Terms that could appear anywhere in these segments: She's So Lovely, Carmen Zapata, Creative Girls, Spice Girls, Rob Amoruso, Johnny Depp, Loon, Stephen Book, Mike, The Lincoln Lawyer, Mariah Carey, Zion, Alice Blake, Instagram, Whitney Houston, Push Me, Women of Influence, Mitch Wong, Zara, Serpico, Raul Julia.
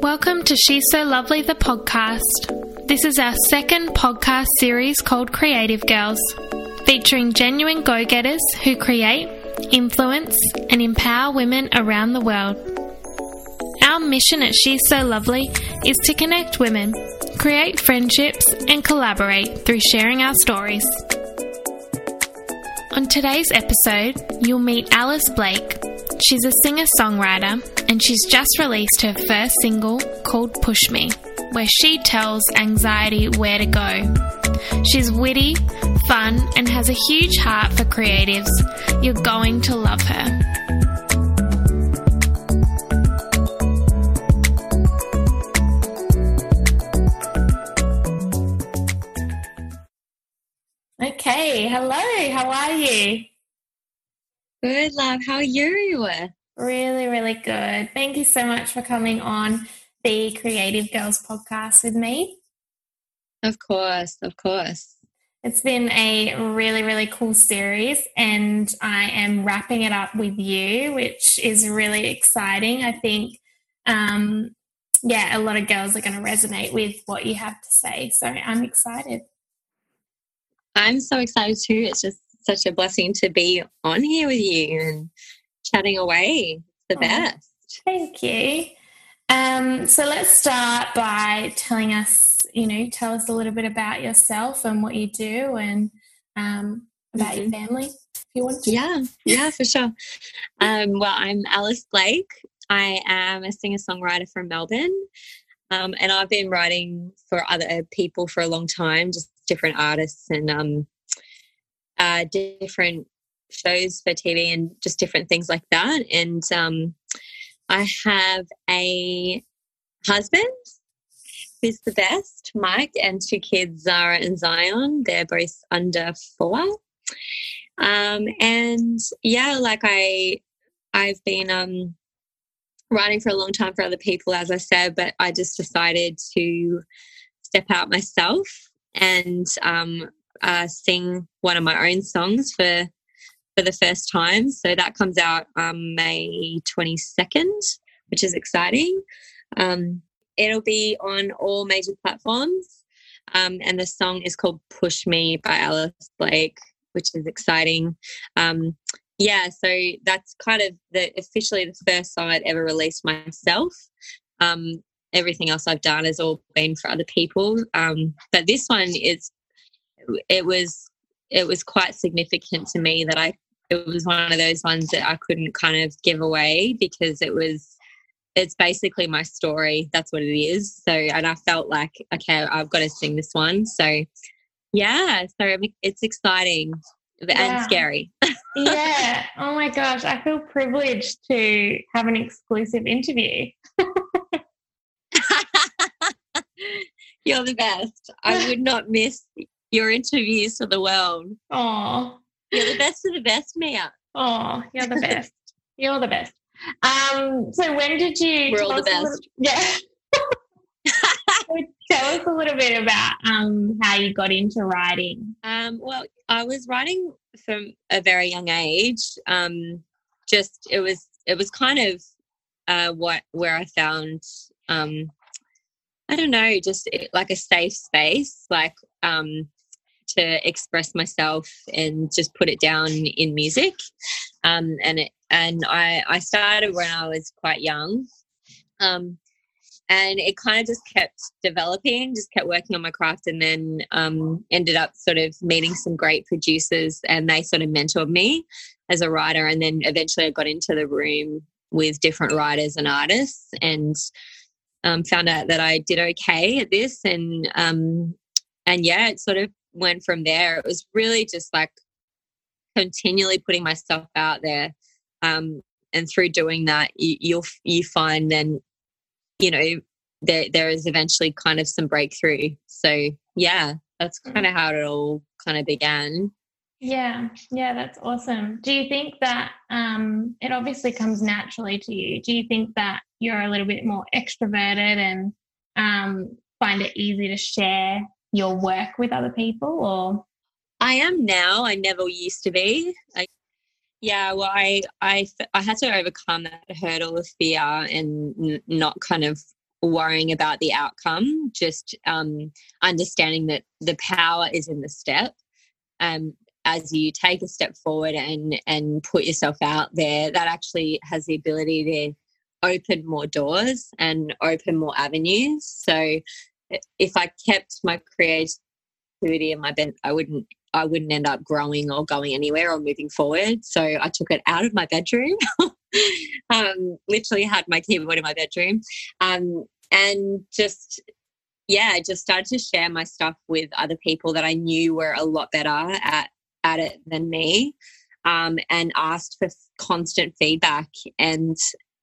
Welcome to She's So Lovely, the podcast. This is our second podcast series called Creative Girls, featuring genuine go-getters who create, influence, and empower women around the world. Our mission at She's So Lovely is to connect women, create friendships, and collaborate through sharing our stories. On today's episode, you'll meet Alice Blake. She's a singer-songwriter, and she's just released her first single called Push Me, where she tells anxiety where to go. She's witty, fun, and has a huge heart for creatives. You're going to love her. Okay, hello, how are you? Good, love. How are you? Really, really good. Thank you so much for coming on the Creative Girls podcast with me. Of course, of course. It's been a really, really cool series, and I am wrapping it up with you, which is really exciting. I think, a lot of girls are going to resonate with what you have to say, so I'm excited. I'm so excited too. It's just such a blessing to be on here with you and chatting away. It's the best. Thank you. So let's start by tell us a little bit about yourself and what you do and about your family, if you want to. Yeah, for sure. Well, I'm Alice Blake. I am a singer-songwriter from Melbourne, and I've been writing for other people for a long time, just different artists and different shows for TV and just different things like that. And I have a husband who's the best, Mike, and two kids, Zara and Zion. They're both under 4. I've been writing for a long time for other people, as I said, but I just decided to step out myself and sing one of my own songs for the first time. So that comes out May 22nd, which is exciting. It'll be on all major platforms, and the song is called Push Me by Alice Blake, which is exciting. So that's kind of officially the first song I'd ever released myself. Everything else I've done has all been for other people, but this one is. It was quite significant to me that it was one of those ones that I couldn't kind of give away because it's basically my story. That's what it is. So, and I felt like, okay, I've got to sing this one. So yeah, so it's exciting and scary. Yeah. Oh my gosh. I feel privileged to have an exclusive interview. You're the best. I would not miss your interviews for the world. Oh, you're the best of the best, Mia. Oh, you're the best. You're the best. So when did you? We're all the best. Tell us a little bit about how you got into writing. Well, I was writing from a very young age. It was kind of where I found I don't know, just like a safe space, like. To express myself and just put it down in music, and I started when I was quite young, and it kind of just kept developing, just kept working on my craft, and then ended up sort of meeting some great producers, and they sort of mentored me as a writer, and then eventually I got into the room with different writers and artists, and found out that I did okay at this, and it sort of went from there. It was really just like continually putting myself out there, and through doing that, you find then, there is eventually kind of some breakthrough. So yeah, that's kind of how it all kind of began. Yeah, that's awesome. Do you think that it obviously comes naturally to you? Do you think that you're a little bit more extroverted and find it easy to share your work with other people? Or I am now. I never used to be. I had to overcome that hurdle of fear and not kind of worrying about the outcome, just understanding that the power is in the step. As you take a step forward and put yourself out there, that actually has the ability to open more doors and open more avenues. So if I kept my creativity and my bent, I wouldn't end up growing or going anywhere or moving forward. So I took it out of my bedroom. Literally had my keyboard in my bedroom, and just started to share my stuff with other people that I knew were a lot better at it than me, and asked for constant feedback. And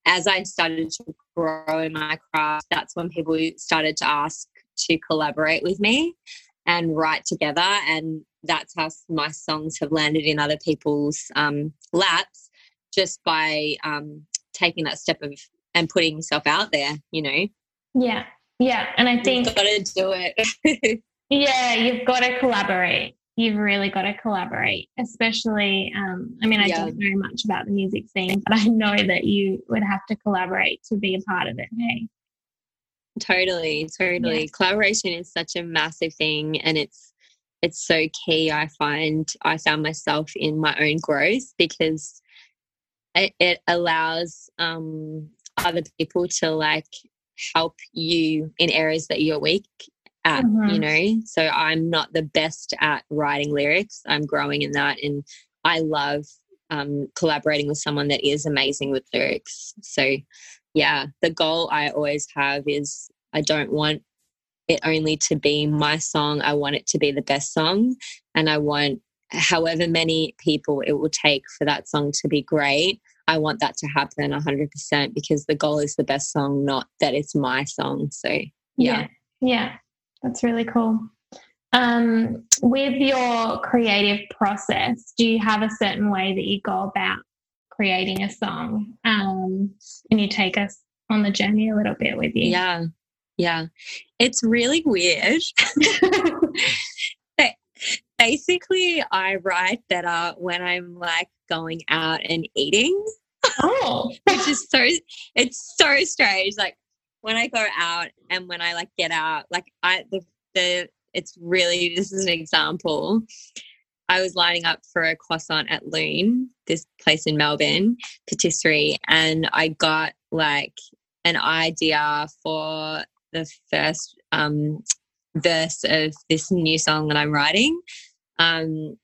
as I started to grow in my craft, that's when people started to ask to collaborate with me and write together, and that's how my songs have landed in other people's laps, just by taking that step of and putting yourself out there, you know. Yeah, yeah. And I think you've got to do it. Yeah, you've got to collaborate. You've really got to collaborate, especially, I don't know much about the music scene, but I know that you would have to collaborate to be a part of it, hey? Totally. Yeah. Collaboration is such a massive thing, and it's so key. I found myself in my own growth because it allows other people to like help you in areas that you're weak at, you know. So I'm not the best at writing lyrics. I'm growing in that, and I love collaborating with someone that is amazing with lyrics. So yeah, the goal I always have is I don't want it only to be my song. I want it to be the best song, and I want however many people it will take for that song to be great, I want that to happen 100%, because the goal is the best song, not that it's my song. So, yeah. That's really cool. With your creative process, do you have a certain way that you go about creating a song? Can you take us on the journey a little bit with you? Yeah. It's really weird. Basically, I write better when I'm like going out and eating. Oh, which is it's so strange. Like when I go out and when I like get out, like this is an example. I was lining up for a croissant at Loon, this place in Melbourne, patisserie, and I got like an idea for the first verse of this new song that I'm writing. And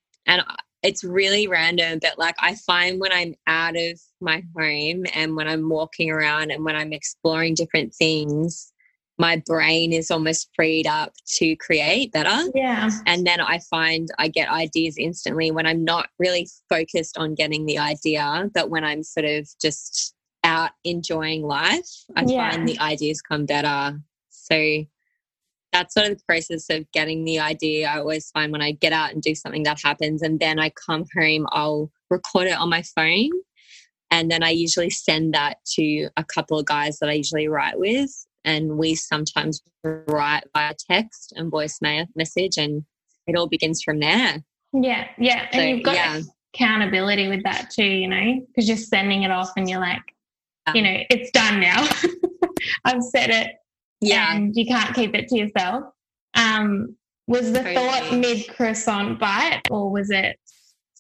it's really random, but like I find when I'm out of my home and when I'm walking around and when I'm exploring different things, my brain is almost freed up to create better. Yeah. And then I find I get ideas instantly when I'm not really focused on getting the idea, but when I'm sort of just out enjoying life, I find the ideas come better. So that's sort of the process of getting the idea. I always find when I get out and do something, that happens, and then I come home, I'll record it on my phone, and then I usually send that to a couple of guys that I usually write with, and we sometimes write via text and voice message, and it all begins from there. Yeah. So, and you've got accountability with that too, you know, because you're sending it off and you're like, you know, it's done now. I've said it. Yeah. And you can't keep it to yourself. Was the thought mid-croissant bite, or was it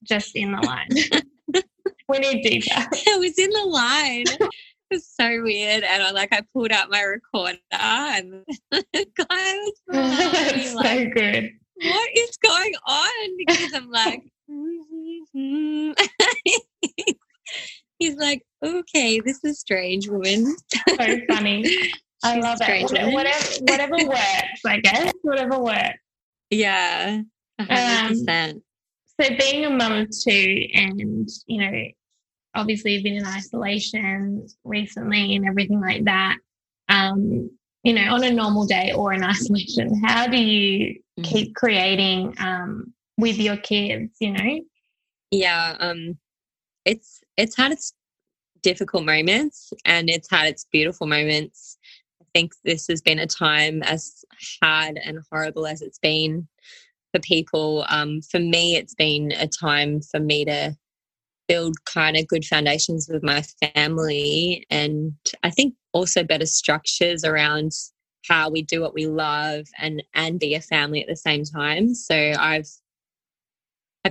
just in the line? We need deeper. It was in the line. It was so weird. And I pulled out my recorder and the guy was that's like, so good. What is going on? Because I'm like, he's like, okay, this is strange, woman. So funny. I love it. Whatever works, I guess. Whatever works. Yeah, 100%. So being a mum of two and, you know, obviously you've been in isolation recently and everything like that, you know, on a normal day or in isolation, how do you keep creating with your kids, you know? Yeah, it's had its difficult moments and it's had its beautiful moments. I think this has been a time, as hard and horrible as it's been for people, for me it's been a time for me to build kind of good foundations with my family, and I think also better structures around how we do what we love and be a family at the same time. So I've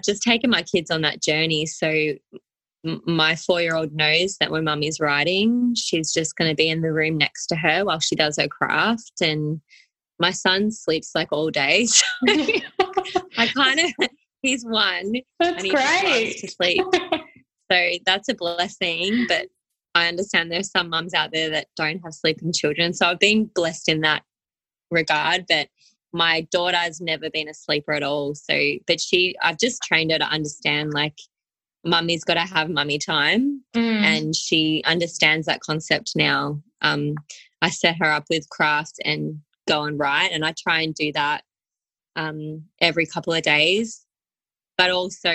just taken my kids on that journey. So my 4-year-old knows that when mum is writing, she's just going to be in the room next to her while she does her craft. And my son sleeps like all day. So I kind of, he's one. That's and he great. Just loves to sleep. So that's a blessing. But I understand there's some mums out there that don't have sleeping children. So I've been blessed in that regard. But my daughter's never been a sleeper at all. So, but I've just trained her to understand like, mummy's got to have mummy time. Mm. And she understands that concept now. I set her up with crafts and go and write. And I try and do that every couple of days. But also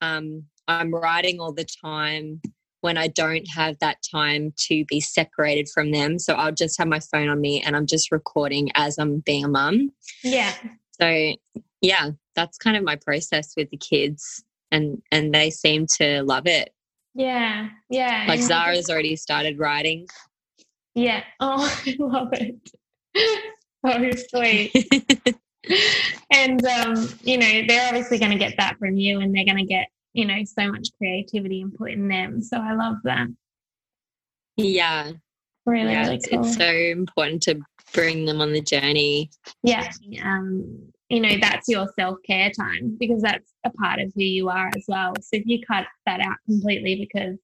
I'm writing all the time when I don't have that time to be separated from them. So I'll just have my phone on me and I'm just recording as I'm being a mum. Yeah. So, yeah, that's kind of my process with the kids. And they seem to love it. Yeah, yeah. Like Zara's already started writing. Yeah. Oh, I love it. So sweet. And, they're obviously going to get that from you and they're going to get, so much creativity and put in them. So I love that. Yeah. Really, yeah, really cool. It's so important to bring them on the journey. Yeah. That's your self-care time because that's a part of who you are as well. So if you cut that out completely because,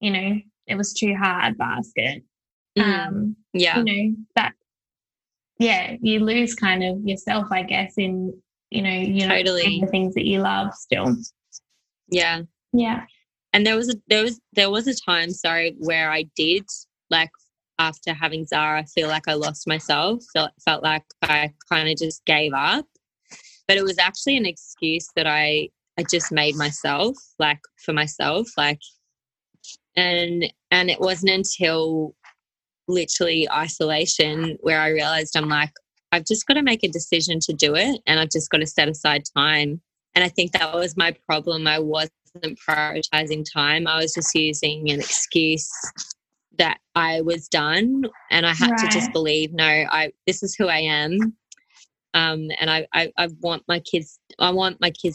it was too hard basket, you lose kind of yourself, I guess, in, totally. The things that you love still. Yeah. Yeah. And there was a time, where I did like, after having Zara, I feel like I lost myself, felt like I kind of just gave up. But it was actually an excuse that I just made myself, like for myself. Like, and it wasn't until literally isolation where I realised I'm like, I've just got to make a decision to do it and I've just got to set aside time. And I think that was my problem. I wasn't prioritising time. I was just using an excuse that I was done and I had to just believe, this is who I am. And I want my kids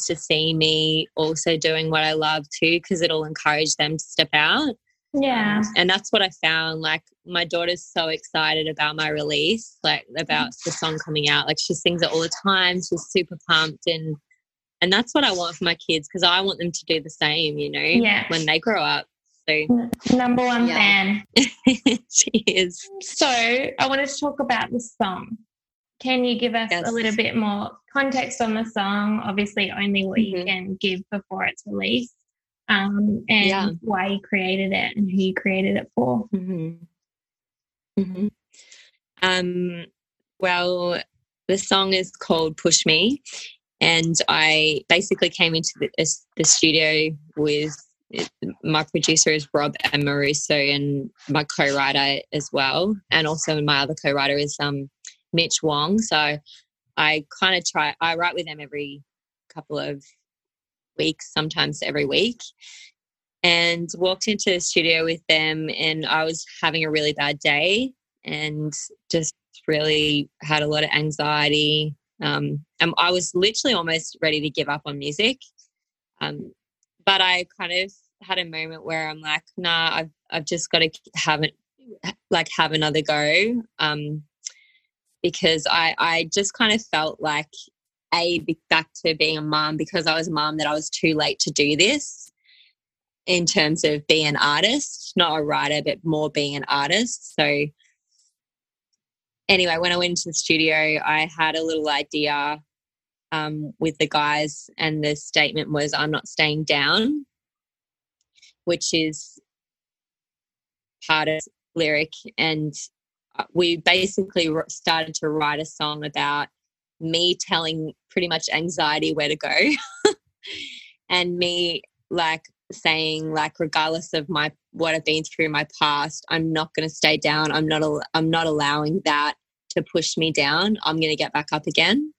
to see me also doing what I love too, because it'll encourage them to step out. Yeah. And that's what I found. Like my daughter's so excited about my release, like about the song coming out. Like she sings it all the time. She's super pumped and that's what I want for my kids because I want them to do the same, when they grow up. So, number one fan. She is. So I wanted to talk about the song. Can you give us a little bit more context on the song? Obviously only what you can give before it's released and why you created it and who you created it for. Mm-hmm. Mm-hmm. Well, the song is called Push Me and I basically came into the studio with my producer is Rob Amoruso and my co-writer as well, and also my other co-writer is Mitch Wong. So I kind of I write with them every couple of weeks, sometimes every week, and walked into the studio with them and I was having a really bad day and just really had a lot of anxiety. And I was literally almost ready to give up on music. But I kind of had a moment where I'm like, nah, I've just got to have another go because I just kind of felt like, back to being a mum, because I was a mum, that I was too late to do this in terms of being an artist, not a writer, but more being an artist. So anyway, when I went into the studio, I had a little idea with the guys, and the statement was, I'm not staying down, which is part of the lyric. And we basically started to write a song about me telling pretty much anxiety where to go and me like saying like, regardless of what I've been through in my past, I'm not going to stay down. I'm not allowing that to push me down. I'm going to get back up again.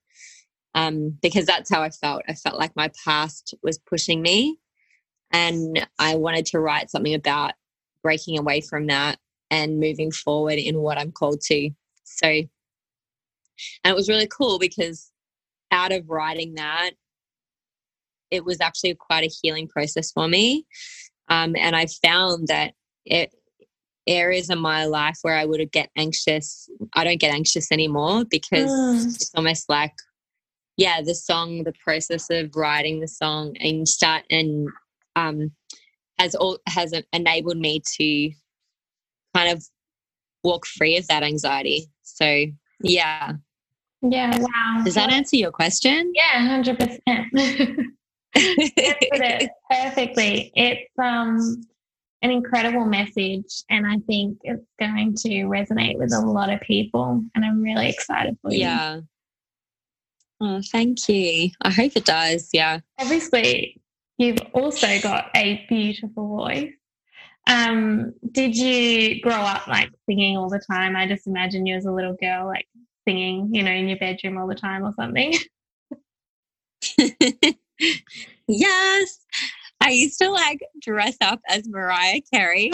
Because that's how I felt. I felt like my past was pushing me and I wanted to write something about breaking away from that and moving forward in what I'm called to. So, and it was really cool because out of writing that, it was actually quite a healing process for me. And I found that areas of my life where I would get anxious, I don't get anxious anymore because it's almost like, yeah, the song, the process of writing the song and start and has enabled me to kind of walk free of that anxiety. So, yeah. Yeah, wow. Does that answer your question? Yeah, 100%. It perfectly. It's an incredible message, and I think it's going to resonate with a lot of people, and I'm really excited for you. Yeah. Oh, thank you. I hope it does, yeah. Obviously, you've also got a beautiful voice. Did you grow up, like, singing all the time? I just imagine you as a little girl, like, singing, you know, in your bedroom all the time or something. Yes. I used to, like, dress up as Mariah Carey.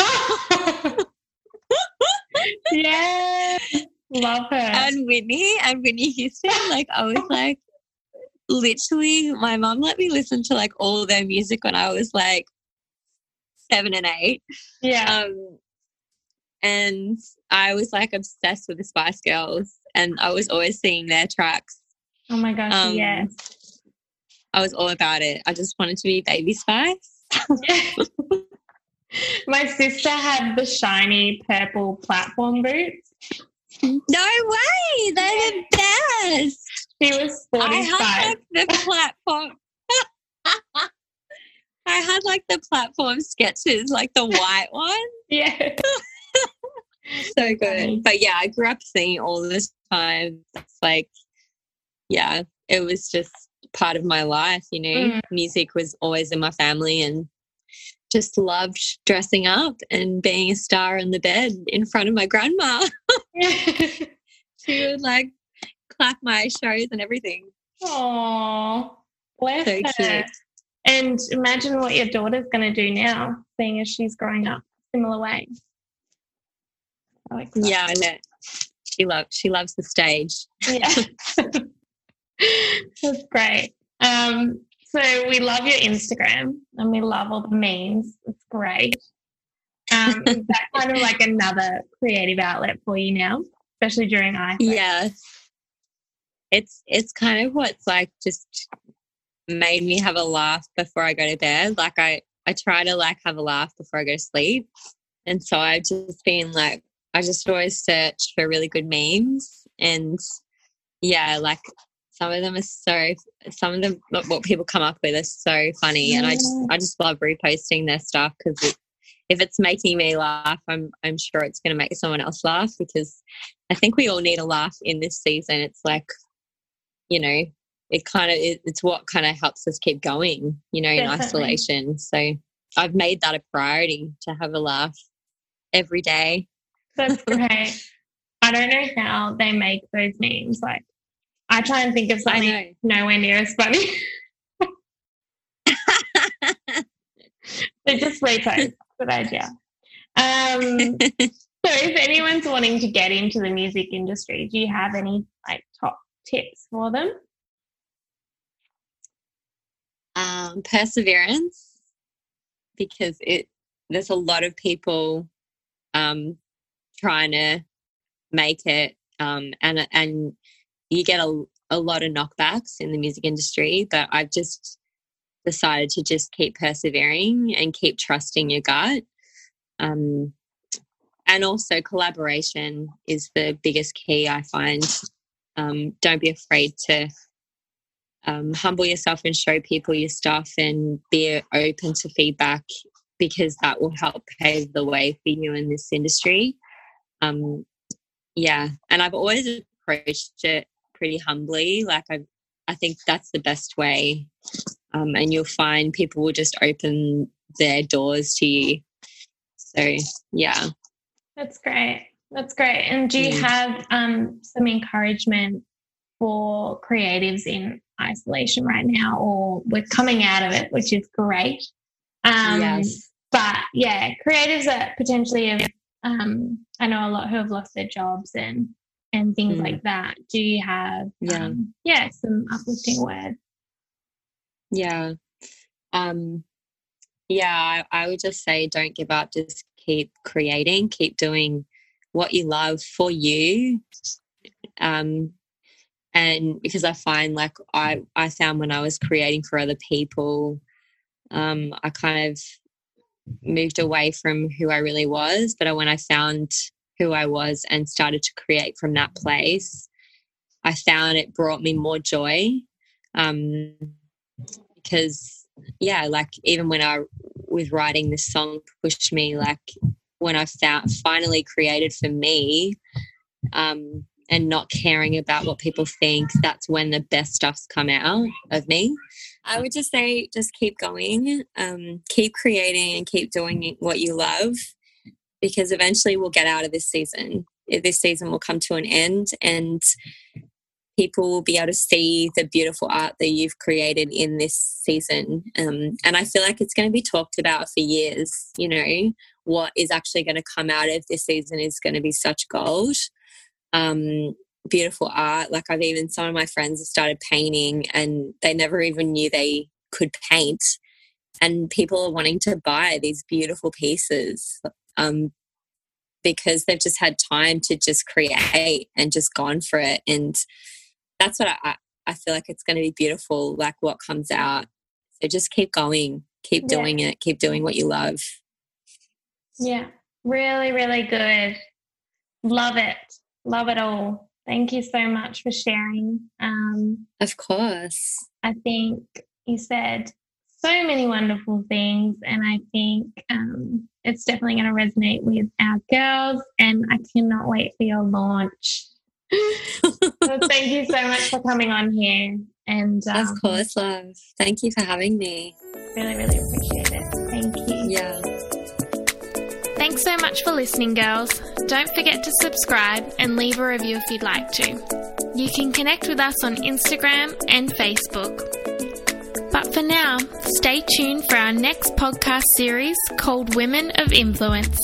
Yes. Love her. And Whitney Houston. Like, I was, like, literally, my mum let me listen to, like, all their music when I was, like, 7 and 8. Yeah. And I was, like, obsessed with the Spice Girls. And I was always singing their tracks. Oh, my gosh, yes. I was all about it. I just wanted to be Baby Spice. My sister had the shiny purple platform boots. No way! They're the best! She was 45. I had, like, the platform sketches, like the white one. Yeah. So good. But, yeah, I grew up singing all this time. It's like, yeah, it was just part of my life, you know. Music was always in my family, and just loved dressing up and being a star in the bed in front of my grandma. She would, like, clap my shows and everything. Aww. Bless her. So cute. And imagine what your daughter's going to do now, seeing as she's growing up similar way. I like that. Yeah, I know. She loves the stage. Yeah. That's great. So we love your Instagram and we love all the memes. It's great. Is that kind of like another creative outlet for you now, especially during IFO? Yeah. It's kind of what's, like, just made me have a laugh before I go to bed. Like, I try to, like, have a laugh before I go to sleep. And so I've just been, like, I just always search for really good memes, and yeah, like, some of them, what people come up with, are so funny, and I just love reposting their stuff because if it's making me laugh, I'm sure it's going to make someone else laugh, because I think we all need a laugh in this season. It's like, you know, it's what kind of helps us keep going, you know, in isolation. So I've made that a priority to have a laugh every day. That's great. I don't know how they make those memes. Like, I try and think of something nowhere near as funny. They just repost. Good idea. So if anyone's wanting to get into the music industry, do you have any, like, top tips for them? Perseverance, because there's a lot of people trying to make it, and you get a lot of knockbacks in the music industry, but I've just decided to just keep persevering and keep trusting your gut, and also collaboration is the biggest key, I find. Don't be afraid to humble yourself and show people your stuff and be open to feedback, because that will help pave the way for you in this industry. Yeah, and I've always approached it pretty humbly. Like, I think that's the best way, and you'll find people will just open their doors to you. So, yeah. That's great. And do you have some encouragement for creatives in isolation right now? Or we're coming out of it, which is great. Yes. But, yeah, creatives that potentially have I know a lot who have lost their jobs and things like that. Do you have some uplifting words? I would just say don't give up, just keep creating, keep doing what you love for you. And because I find, like, I found when I was creating for other people, I kind of moved away from who I really was. But when I found who I was and started to create from that place, I found it brought me more joy. Because, like, even when I was writing this song, Push Me, like, when I finally created for me, and not caring about what people think, that's when the best stuff's come out of me. I would just say just keep going, keep creating and keep doing what you love, because eventually we'll get out of this season. This season will come to an end and people will be able to see the beautiful art that you've created in this season. And I feel like it's going to be talked about for years. You know, what is actually going to come out of this season is going to be such gold. Beautiful art. Like, I've even, some of my friends have started painting and they never even knew they could paint, and people are wanting to buy these beautiful pieces because they've just had time to just create and just gone for it. And that's what I feel like, it's going to be beautiful, like, what comes out. So just keep going, keep doing it, keep doing what you love. Yeah, really, really good. Love it. Love it all. Thank you so much for sharing. Of course. I think you said so many wonderful things, and I think it's definitely going to resonate with our girls, and I cannot wait for your launch. So thank you so much for coming on here. And of course, love. Thank you for having me. Really, really appreciate it. Thank you. Yeah. Thanks so much for listening, girls. Don't forget to subscribe and leave a review if you'd like to. You can connect with us on Instagram and Facebook. But for now, stay tuned for our next podcast series called Women of Influence.